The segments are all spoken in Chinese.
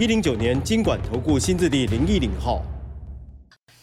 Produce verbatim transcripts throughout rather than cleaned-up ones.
一零九年金管投顾新字第零一零号。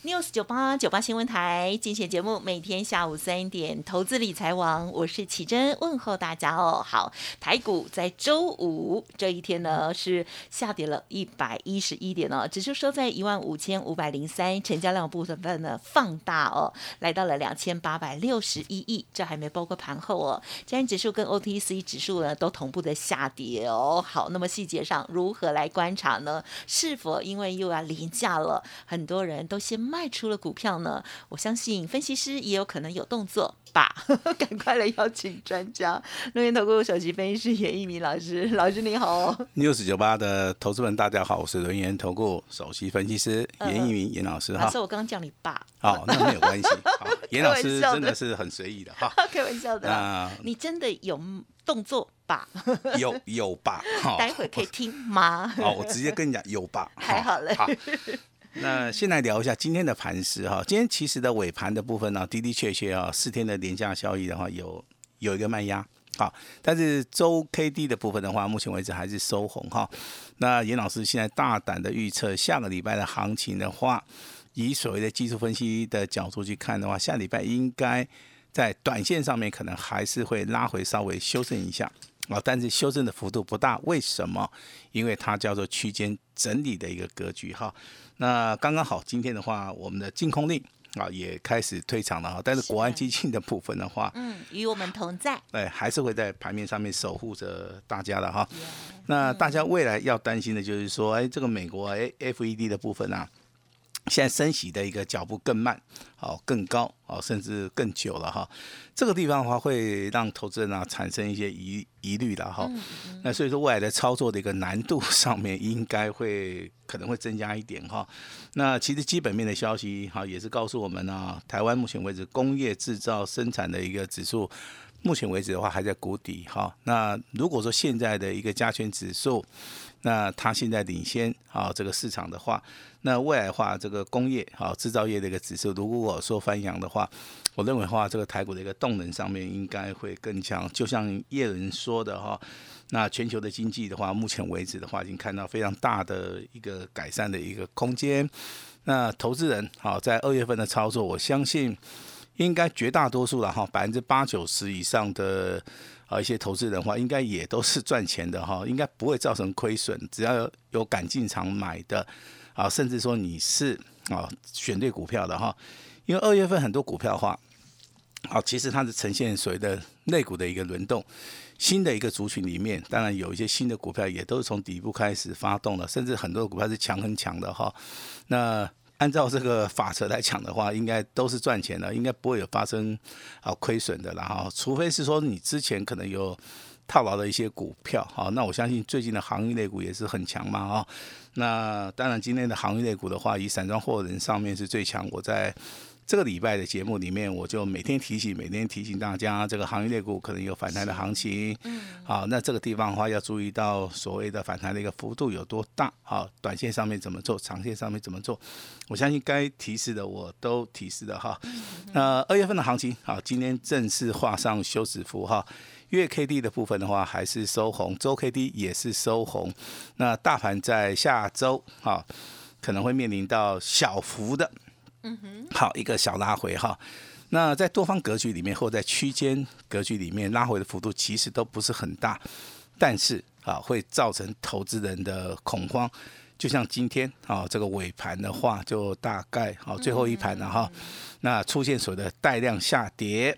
News 九十八 九十八新闻台精选节目，每天下午三点，投资理财王，我是启真，问候大家哦。好，台股在周五这一天呢是下跌了一百一十一点哦，指数收在一万五千五百零三，成交量部分呢放大哦，来到了两千八百六十一亿，这还没包括盘后哦。加权指数跟 O T C 指数呢都同步的下跌哦。好，那么细节上如何来观察呢？是否因为又要连假了，很多人都先卖卖出了股票呢？我相信分析师也有可能有动作吧。赶快来邀请专家，轮源投顾首席分析师严益民老师。老师你好。News 九十八 的投资们大家好，我是轮源投顾首席分析师严益民严老师。老师我刚刚叫你爸。好、哦，那没有关系。严老师真的是很随意的哈。开玩笑的。呃、你真的有动作吧？有有吧、哦？待会可以听吗？好，我直接跟你讲有吧。还好嘞。好那先来聊一下今天的盘势哈，今天其实的尾盘的部分呢，的的确确啊，四天的连假效益的话有有一个卖压，好，但是周 K D 的部分的话，目前为止还是收红哈。那严老师现在大胆的预测，下个礼拜的行情的话，以所谓的技术分析的角度去看的话，下礼拜应该在短线上面可能还是会拉回稍微修正一下。但是修正的幅度不大，为什么？因为它叫做区间整理的一个格局。那刚刚好今天的话，我们的禁空令也开始退场了，但是国安基金的部分的话，嗯，与我们同在，还是会在盘面上面守护着大家的哈。那大家未来要担心的就是说，哎，这个美国 F E D 的部分啊，现在升息的一个脚步更慢，更高，甚至更久了哈。这个地方的话，会让投资人啊产生一些疑疑虑了哈。那所以说未来的操作的一个难度上面，应该会可能会增加一点哈。那其实基本面的消息哈，也是告诉我们啊，台湾目前为止工业制造生产的一个指数，目前为止的话还在谷底哈。那如果说现在的一个加权指数，那它现在领先啊这个市场的话，那未来的话这个工业啊制造业的一个指数，如果说翻扬的话，我认为的话这个台股的一个动能上面应该会更强。就像叶伦说的哈，那全球的经济的话，目前为止的话已经看到非常大的一个改善的一个空间。那投资人啊在二月份的操作，我相信应该绝大多数了哈，百分之八九十以上的。啊，一些投资人的话，应该也都是赚钱的哈，应该不会造成亏损。只要有敢进场买的，啊，甚至说你是啊选对股票的哈，因为二月份很多股票的话，好，其实它是呈现所谓的类股的一个轮动，新的一个族群里面，当然有一些新的股票也都是从底部开始发动了，甚至很多股票是强很强的哈，那。按照这个法则来讲的话，应该都是赚钱的，应该不会有发生啊亏损的啦，除非是说你之前可能有套牢的一些股票，好，那我相信最近的航运类股也是很强嘛啊。那当然今天的航运类股的话，以散装货轮上面是最强。我在这个礼拜的节目里面，我就每天提醒，每天提醒大家，这个航运类股可能有反弹的行情。嗯。好，那这个地方的话，要注意到所谓的反弹的一个幅度有多大。好，短线上面怎么做，长线上面怎么做？我相信该提示的我都提示的哈。那二月份的行情，好，今天正式画上休止符哈。月 K D 的部分的话，还是收红，周 K D 也是收红。那大盘在下周啊，可能会面临到小幅的。好，一个小拉回哈，那在多方格局里面或在区间格局里面，拉回的幅度其实都不是很大，但是啊会造成投资人的恐慌。就像今天啊这个尾盘的话，就大概啊最后一盘了哈，那出现所谓的带量下跌，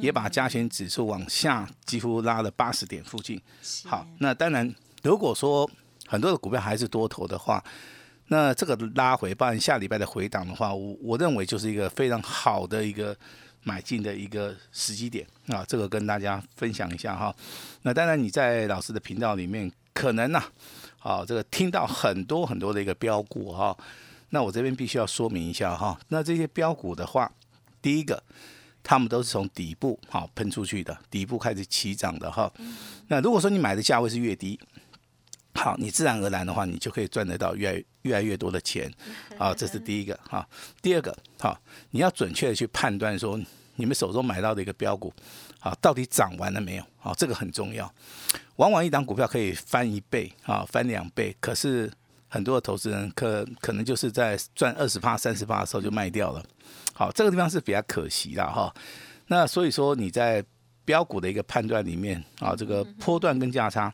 也把加权指数往下几乎拉了八十点附近。好，那当然如果说很多的股票还是多头的话。那这个拉回，包含下礼拜的回档的话，我我认为就是一个非常好的一个买进的一个时机点啊，这个跟大家分享一下哈。那当然你在老师的频道里面可能呢、啊，啊，这个听到很多很多的一个标股哈、啊，那我这边必须要说明一下哈、啊，那这些标股的话，第一个，他们都是从底部好喷出去的，底部开始起涨的哈、啊，那如果说你买的价位是越低，好，你自然而然的话，你就可以赚得到越来越来越多的钱，啊，这是第一个哈、啊，第二个哈、啊，你要准确的去判断说。你们手中买到的一个标股，啊，到底涨完了没有？啊，这个很重要。往往一档股票可以翻一倍，啊，翻两倍，可是很多的投资人可可能就是在赚 百分之二十、百分之三十 的时候就卖掉了。好，这个地方是比较可惜啦哈。那所以说你在标股的一个判断里面，啊，这个波段跟价差。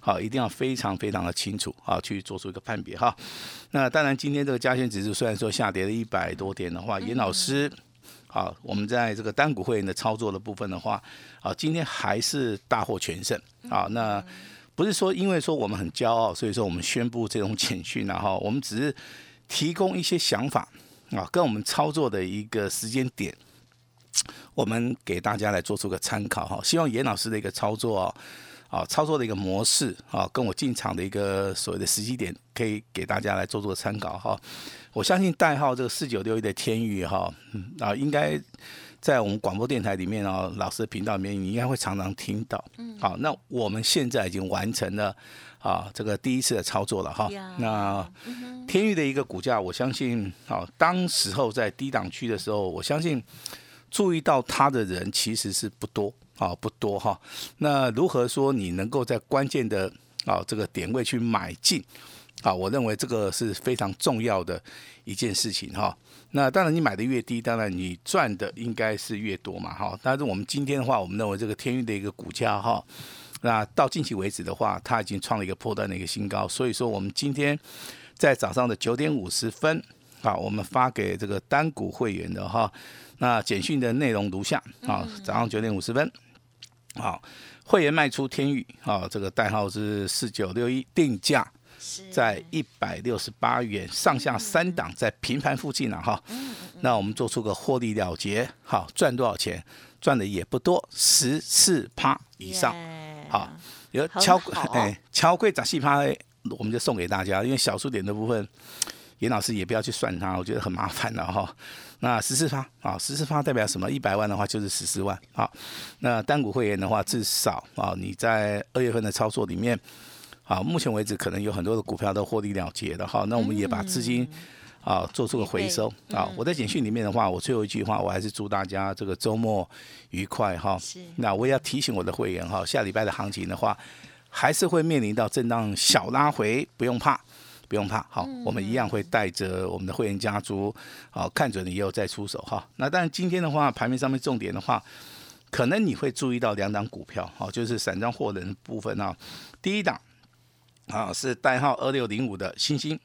好，一定要非常非常的清楚啊，去做出一个判别哈。那当然，今天这个加权指数虽然说下跌了一百多点的话，严老师，好，我们在这个单股会员的操作的部分的话，啊，今天还是大获全胜啊。那不是说因为说我们很骄傲，所以说我们宣布这种简讯啊哈，我们只是提供一些想法啊，跟我们操作的一个时间点。我们给大家来做出个参考哈，希望严老师的一个操作啊，操作的一个模式啊，跟我进场的一个所谓的时机点，可以给大家来做做参考哈。我相信代号这个四九六一的天宇哈，啊，应该在我们广播电台里面啊，老师的频道里面，你应该会常常听到。好，那我们现在已经完成了啊，这个第一次的操作了哈。那天宇的一个股价，我相信啊，当时候在低档区的时候，我相信。注意到他的人其实是不多啊，不多哈。那如何说你能够在关键的啊这个点位去买进啊？我认为这个是非常重要的一件事情哈。那当然你买的越低，当然你赚的应该是越多嘛哈。但是我们今天的话，我们认为这个天宇的一个股价哈，那到近期为止的话，它已经创了一个破断的一个新高，所以说我们今天在早上的九点五十分。好，我们发给这个单股会员的哈，那简讯的内容如下啊，早上九点五十分，好，会员卖出天宇啊，这个代号是四九六一，定价在一百六十八元，上下三档在平盘附近了、啊、哈，那我们做出个获利了结，好，赚多少钱？赚的也不多，十四趴以上， yeah, 好，有超哎超过十四趴，我们就送给大家，因为小数点的部分。严老师也不要去算它，我觉得很麻烦了哈。那十四趴啊，十四趴代表什么？一百万的话就是十四万啊。那单股会员的话，至少啊，你在二月份的操作里面啊，目前为止可能有很多的股票都获利了结的哈。那我们也把资金啊做出个回收啊。我在简讯里面的话，我最后一句话，我还是祝大家这个周末愉快哈。那我也要提醒我的会员哈，下礼拜的行情的话，还是会面临到震荡小拉回，不用怕。不用怕，好，我们一样会带着我们的会员家族，好，看准了以后再出手哈。那当然今天的话，盘面上面重点的话，可能你会注意到两档股票，好，就是散装货人的部分啊。第一档啊是代号二六零五的星星，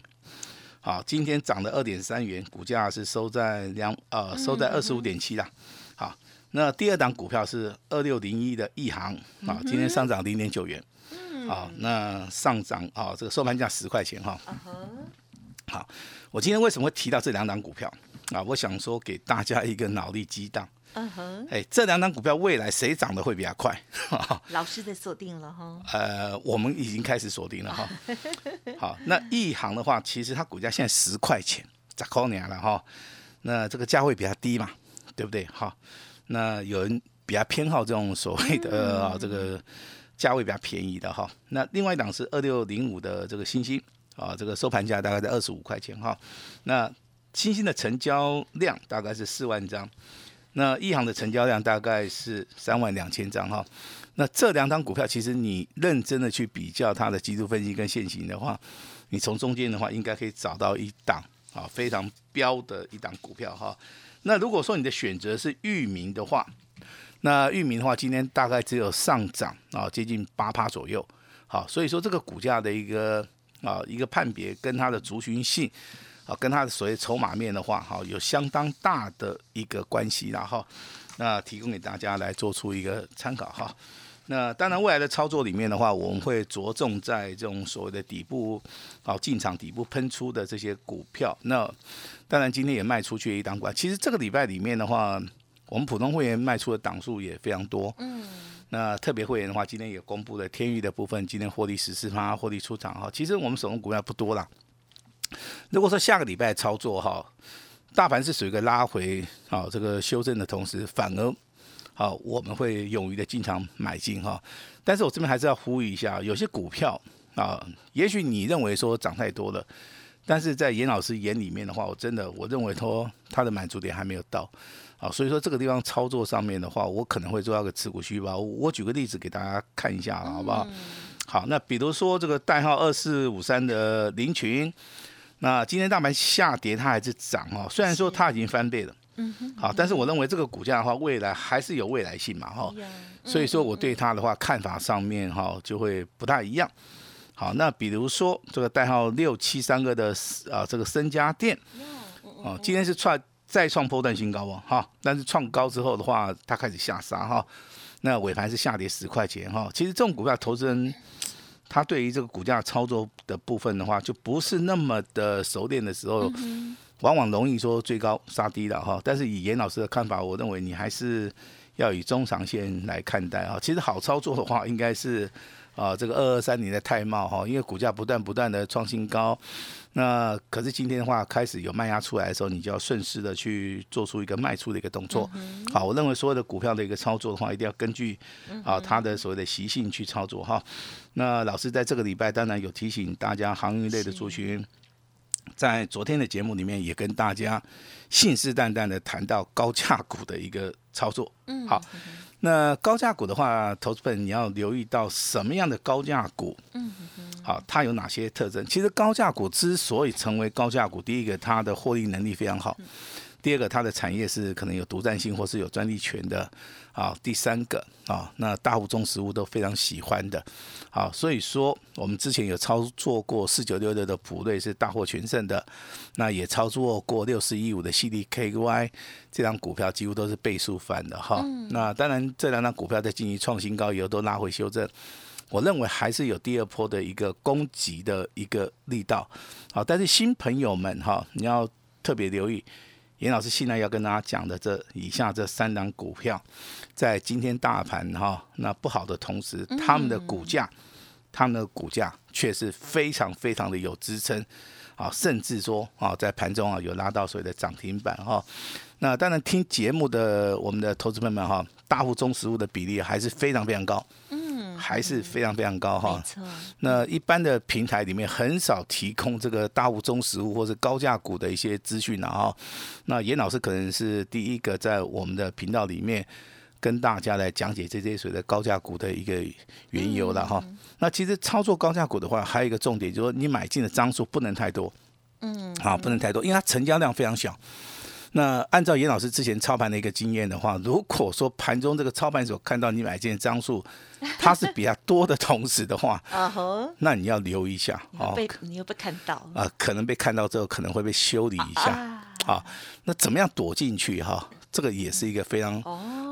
好，今天涨了二点三元，股价是收在两呃收在二十五点七啦。好，那第二档股票是二六零一的亿航，啊，今天上涨零点九元。好，那上涨啊、哦，这个收盘价十块钱哈、哦。Uh-huh. 好，我今天为什么会提到这两档股票啊？我想说给大家一个脑力激荡。嗯哼，哎，这两档股票未来谁涨得会比较快？老师的锁定了哈、哦。呃，我们已经开始锁定了哈、哦。好，那一行的话，其实它股价现在十块钱，十块钱了哈、哦。那这个价位比较低嘛，对不对？好，那有人比较偏好这种所谓的、嗯呃、这个。价位比较便宜的哈，那另外一档是二六零五的这个星星啊，这个收盘价大概在二十五块钱哈。那星星的成交量大概是四万张，那一行的成交量大概是三万两千张哈。那这两档股票其实你认真的去比较它的技术分析跟现行的话，你从中间的话应该可以找到一档啊非常标的一档股票哈。那如果说你的选择是裕民的话。那裕民的话，今天大概只有上涨啊，接近八趴左右。好，所以说这个股价的一个啊一个判别，跟它的族群性啊，跟它的所谓筹码面的话，哈，有相当大的一个关系。然后，那提供给大家来做出一个参考哈。那当然，未来的操作里面的话，我们会着重在这种所谓的底部啊进场、底部喷出的这些股票。那当然，今天也卖出去一档股。其实这个礼拜里面的话。我们普通会员卖出的档数也非常多，嗯，那特别会员的话，今天也公布了天域的部分，今天获利 百分之十四， 获利出场。其实我们手中股票不多啦，如果说下个礼拜操作，大盘是属于一个拉回这个修正的同时，反而好，我们会勇于的进场买进哈，但是我这边还是要呼吁一下，有些股票啊，也许你认为说涨太多了，但是在严老师眼里面的话，我真的我认为说它的满足点还没有到，好，所以说这个地方操作上面的话，我可能会做到个持股虚报。我举个例子给大家看一下，好不好？好，那比如说这个代号二四五三的林群，那今天大盘下跌，它还是涨哦，虽然说它已经翻倍了。嗯哼，好，但是我认为这个股价的话，未来还是有未来性嘛，哈，所以说我对它的话看法上面哈就会不太一样。好，那比如说这个代号六七三个的啊，这个森家电，哦，今天是创再创波段新高哦，哈，但是创高之后的话，它开始下杀哈，那尾盘是下跌十块钱哈。其实这种股票投资人他对于这个股价操作的部分的话，就不是那么的熟练的时候。嗯，往往容易说追高杀低了哈，但是以严老师的看法，我认为你还是要以中长线来看待啊。其实好操作的话，应该是啊这个二二三零的泰茂哈，因为股价不断不断的创新高，那可是今天的话开始有卖压出来的时候，你就要顺势的去做出一个卖出的一个动作。好，我认为所有的股票的一个操作的话，一定要根据啊它的所谓的习性去操作哈。那老师在这个礼拜当然有提醒大家，航运类的族群。在昨天的节目里面，也跟大家信誓旦旦的谈到高价股的一个操作。嗯，好，那高价股的话，投资人你要留意到什么样的高价股？嗯，好，它有哪些特征？其实高价股之所以成为高价股，第一个它的获利能力非常好，第二个它的产业是可能有独占性或是有专利权的，好，第三个啊，那大户中实物都非常喜欢的。好，所以说我们之前有操作过四九六六的普瑞是大获全胜的，那也操作过六四一五的 C D K Y 这张股票几乎都是倍数翻的哈、嗯。那当然这两张股票在进行创新高以后都拉回修正，我认为还是有第二波的一个攻击的一个力道。好，但是新朋友们哈，你要特别留意。严老师现在要跟大家讲的这以下这三档股票，在今天大盘哈那不好的同时，他们的股价，他们的股价却是非常非常的有支撑，啊，甚至说啊在盘中啊有拉到所谓的涨停板哈。那当然听节目的我们的投资朋友们哈，大户中实物的比例还是非常非常高，嗯，还是非常非常高哈。那一般的平台里面很少提供这个大户中实物或是高价股的一些资讯啊哈。那严老师可能是第一个在我们的频道里面跟大家来讲解这些所谓的高价股的一个缘由了哈。那其实操作高价股的话，还有一个重点就是说你买进的张数不能太多，嗯，好，不能太多，因为它成交量非常小。那按照严老师之前操盘的一个经验的话，如果说盘中这个操盘手看到你买进的张数，它是比较多的同时的话，那你要留意一下哦，你又被看到啊、呃，可能被看到之后可能会被修理一下啊。好，那怎么样躲进去哈？这个也是一个非常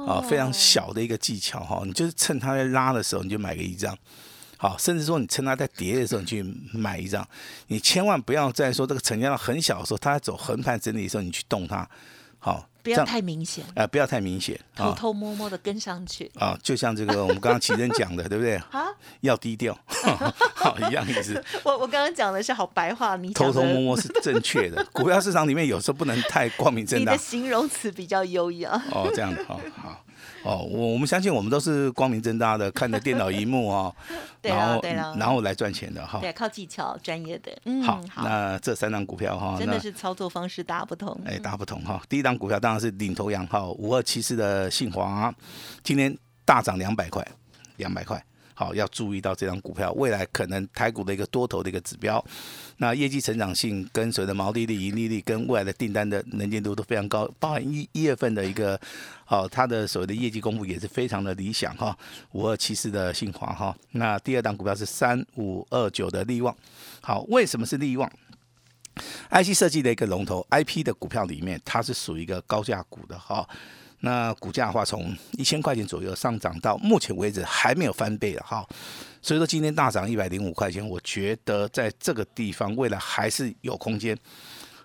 啊非常小的一个技巧哈。你就是趁它在拉的时候，你就买个一张。好，甚至说你趁它在跌的时候你去买一张，你千万不要在说这个成交量很小的时候，它在走横盘整理的时候你去动它，好，不要太明显，呃，不要太明显，偷偷摸摸的跟上去啊，就像这个我们刚刚奇珍讲的，对不对？啊，要低调，好，一样意思。我我刚刚讲的是好白话，你偷偷摸摸是正确的。股票市场里面有时候不能太光明正大，你的形容词比较优雅。哦，这样的，好好。哦，我我们相信我们都是光明正大的看着电脑荧幕哦，然后对然后来赚钱的哈，对，靠技巧专业的。嗯，好，那这三档股票哈，真的是操作方式大不同。哎，大不同哈。第一档股票当然是领头羊哈，五二七四的信华，今天大涨两百块，两百块。好，要注意到这张股票未来可能台股的一个多头的一个指标，那业绩成长性跟随的毛利率、盈利率跟未来的订单的能见度都非常高，包含一一月份的一个，好、哦，它的所谓的业绩公布也是非常的理想哈。五二七四的信华哈，那第二档股票是三五二九的力旺，好，为什么是力旺？I C 设计的一个龙头 I P 的股票里面，它是属于一个高价股的哈。那股价的话，从一千块钱左右上涨到目前为止还没有翻倍了哈，所以说今天大涨一百零五块钱，我觉得在这个地方未来还是有空间。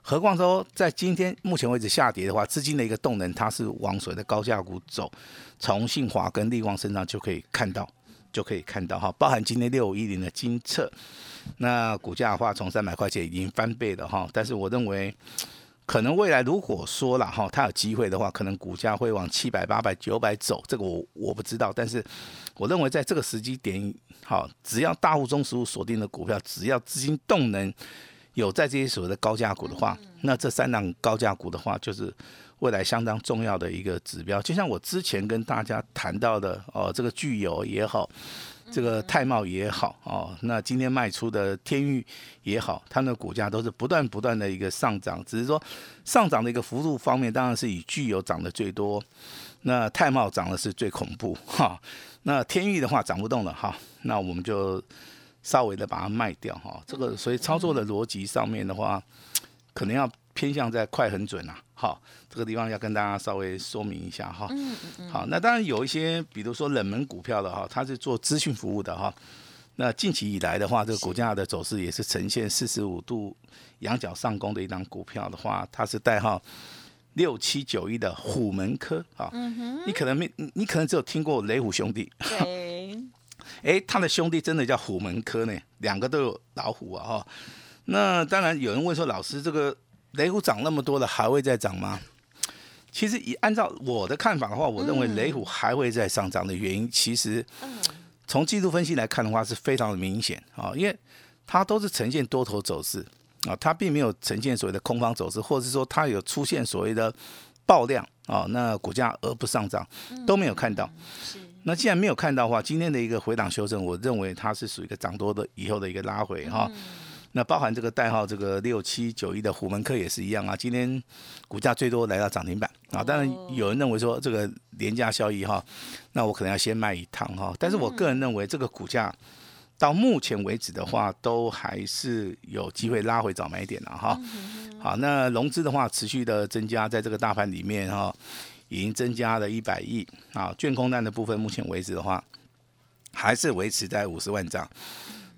何况说在今天目前为止下跌的话，资金的一个动能它是往所谓的高价股走，从信华跟力旺身上就可以看到，就可以看到哈，包含今天六五一零的金策，那股价的话从三百块钱已经翻倍了哈，但是我认为可能未来如果说了哈，它有机会的话，可能股价会往七百、八百、九百走，这个我我不知道，但是我认为在这个时机点，好，只要大户中实物锁定的股票，只要资金动能有在这些所谓的高价股的话，那这三档高价股的话，就是未来相当重要的一个指标。就像我之前跟大家谈到的，哦，这个聚友也好，这个泰茂也好，哦，那今天卖出的天钰也好，它的股价都是不断不断的一个上涨，只是说上涨的一个幅度方面，当然是以聚友涨得最多，那泰茂涨的是最恐怖哈，那天钰的话涨不动了哈，那我们就稍微的把它卖掉哈，这个所以操作的逻辑上面的话，可能要偏向在快很准啊，好，这个地方要跟大家稍微说明一下哈。嗯嗯。好，那当然有一些，比如说冷门股票的哈，它是做资讯服务的哈。那近期以来的话，这个股价的走势也是呈现四十五度仰角上攻的一档股票的话，它是代号六七九一的虎门科啊。嗯，你可能没，你可能只有听过雷虎兄弟。对。哎，他的兄弟真的叫虎门科呢，两个都有老虎啊哈。那当然有人问说，老师这个雷虎涨那么多了，还会再涨吗？其实以按照我的看法的话，我认为雷虎还会再上涨的原因，嗯、其实从技术分析来看的话是非常的明显啊，因为它都是呈现多头走势啊，它并没有呈现所谓的空方走势，或者是说它有出现所谓的爆量啊，那股价而不上涨都没有看到。嗯，那既然没有看到的话，今天的一个回档修正，我认为它是属于一个涨多的以后的一个拉回哈。嗯，那包含这个代号这个六七九一的虎门科也是一样啊，今天股价最多来到涨停板啊。当然有人认为说这个廉价效益哈，那我可能要先卖一趟哈。但是我个人认为这个股价到目前为止的话，都还是有机会拉回早买点了哈。好，那融资的话持续的增加，在这个大盘里面哈，已经增加了一百亿啊。券空单的部分，目前为止的话，还是维持在五十万张。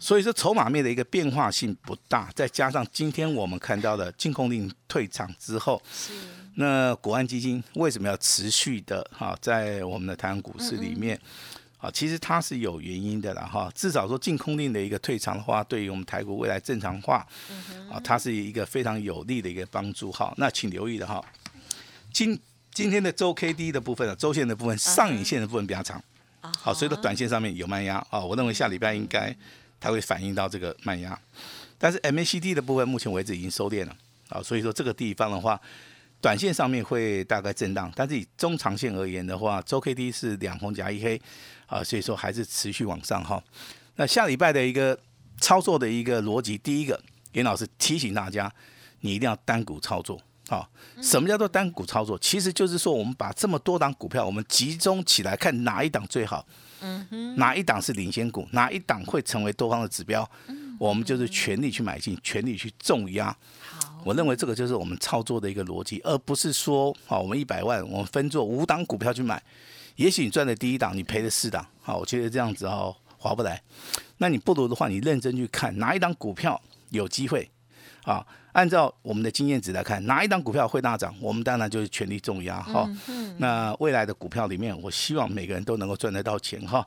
所以说筹码面的一个变化性不大，再加上今天我们看到的禁控令退场之后，那国安基金为什么要持续的哈在我们的台湾股市里面啊？其实它是有原因的啦哈。至少说禁控令的一个退场的话，对于我们台股未来正常化啊，它是一个非常有利的一个帮助哈。那请留意的哈，今今天的周 K D 的部分啊，周线的部分、上影线的部分比较长，好，所以到短线上面有卖压啊。我认为下礼拜应该它会反映到这个卖压，但是 M A C D 的部分目前为止已经收敛了啊，所以说这个地方的话，短线上面会大概震荡，但是以中长线而言的话，周 K D 是两红夹一黑啊，所以说还是持续往上哈。那下礼拜的一个操作的一个逻辑，第一个，严老师提醒大家，你一定要单股操作啊。什么叫做单股操作？其实就是说我们把这么多档股票，我们集中起来看哪一档最好。哪一档是领先股，哪一档会成为多方的指标，我们就是全力去买进，全力去重压。我认为这个就是我们操作的一个逻辑，而不是说我们一百万我们分做五档股票去买，也许你赚了第一档，你赔了四档，我觉得这样子划不来。那你不如的话，你认真去看哪一档股票有机会啊，按照我们的经验值来看，哪一档股票会大涨，我们当然就是全力重压哈。那未来的股票里面，我希望每个人都能够赚得到钱哈。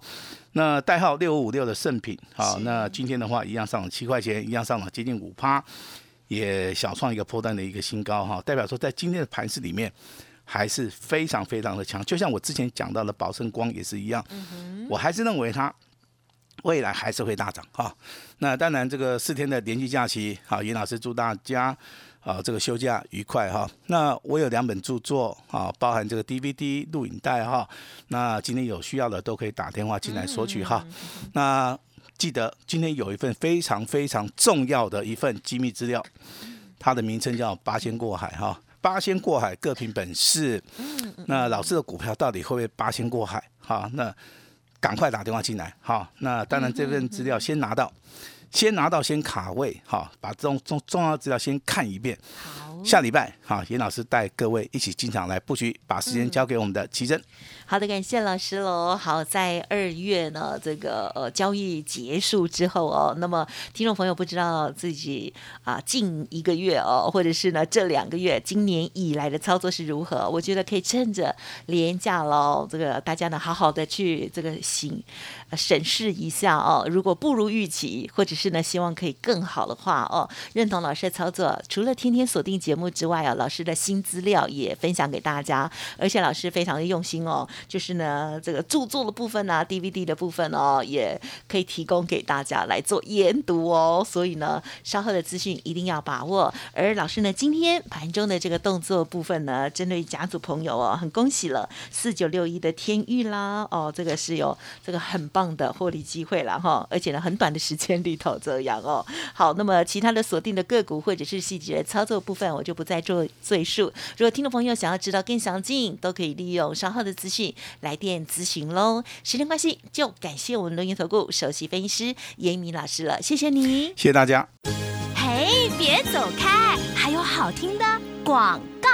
那代号六五五六的盛品，好，那今天的话一样上了七块钱，一样上了接近五趴，也小创一个波段的一个新高哈，代表说在今天的盘市里面还是非常非常的强。就像我之前讲到的宝盛光也是一样，我还是认为它未来还是会大涨哈。那当然，这个四天的连续假期，好，严老师祝大家啊这个休假愉快哈。那我有两本著作啊，包含这个 D V D 录影带哈。那今天有需要的都可以打电话进来索取哈。那记得今天有一份非常非常重要的一份机密资料，它的名称叫《八仙过海》哈。八仙过海各凭本事。那老师的股票到底会不会八仙过海？哈，那赶快打电话进来哈。那当然这份资料先拿到，先拿到先卡位哈，把这种重要资料先看一遍。下礼拜啊，严老师带各位一起进场来布局，把时间交给我们的奇珍、嗯。好的，感谢老师喽。好，在二月呢，这个呃交易结束之后哦，那么听众朋友不知道自己啊近一个月哦，或者是呢这两个月今年以来的操作是如何？我觉得可以趁着连假喽，这个大家呢好好的去这个行、呃、审视一下哦。如果不如预期，或者是呢希望可以更好的话哦，认同老师的操作，除了天天锁定节目之外啊，老师的新资料也分享给大家，而且老师非常的用心哦，就是呢这个著作的部分啊 D V D 的部分哦，也可以提供给大家来做研读哦，所以呢稍后的资讯一定要把握。而老师呢今天盘中的这个动作部分呢，针对甲组朋友哦，很恭喜了四九六一的天域啦哦，这个是有这个很棒的获利机会啦哈、哦，而且呢很短的时间里头这样哦。好，那么其他的锁定的个股或者是细节操作部分我就不再做赘述，如果听众朋友想要知道更详尽，都可以利用稍后的资讯来电咨询咯。时间关系，就感谢我们龙岩投顾首席分析师严明老师了，谢谢你，谢谢大家。嘿，别走开，还有好听的广告。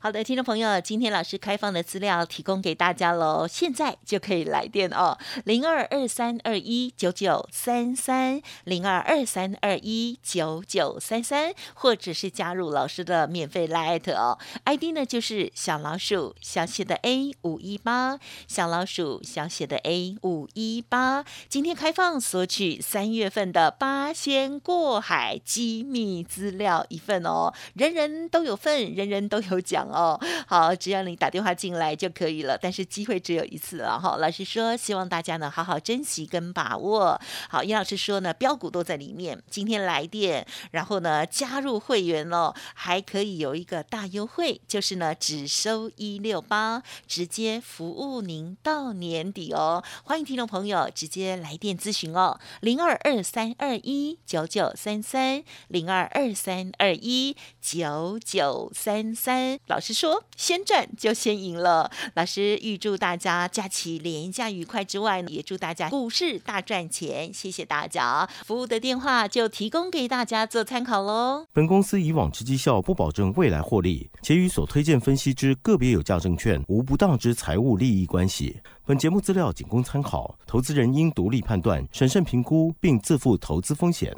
好的，听众朋友，今天老师开放的资料提供给大家喽，现在就可以来电哦，零二二三二一九九三三，零二二三二一九九三三，或者是加入老师的免费 LINE 哦 ，I D 呢就是小老鼠小写的 A 五一八，小老鼠小写的 A 五一八，今天开放索取三月份的八仙过海机密资料一份哦，人人都有份，人人都有奖。哦，好，只要你打电话进来就可以了，但是机会只有一次了哈。老师说，希望大家呢好好珍惜跟把握。好，严老师说呢，标股都在里面，今天来电，然后呢加入会员哦，还可以有一个大优惠，就是呢只收一六八，直接服务您到年底哦。欢迎听众朋友直接来电咨询哦，零二二三二一九九三三，零二二三二一九九三三。老师说先赚就先赢了，老师预祝大家假期连假愉快之外，也祝大家股市大赚钱，谢谢大家，服务的电话就提供给大家做参考咯。本公司以往之绩效不保证未来获利，且与所推荐分析之个别有价证券无不当之财务利益关系，本节目资料仅供参考，投资人应独立判断审慎评估并自负投资风险。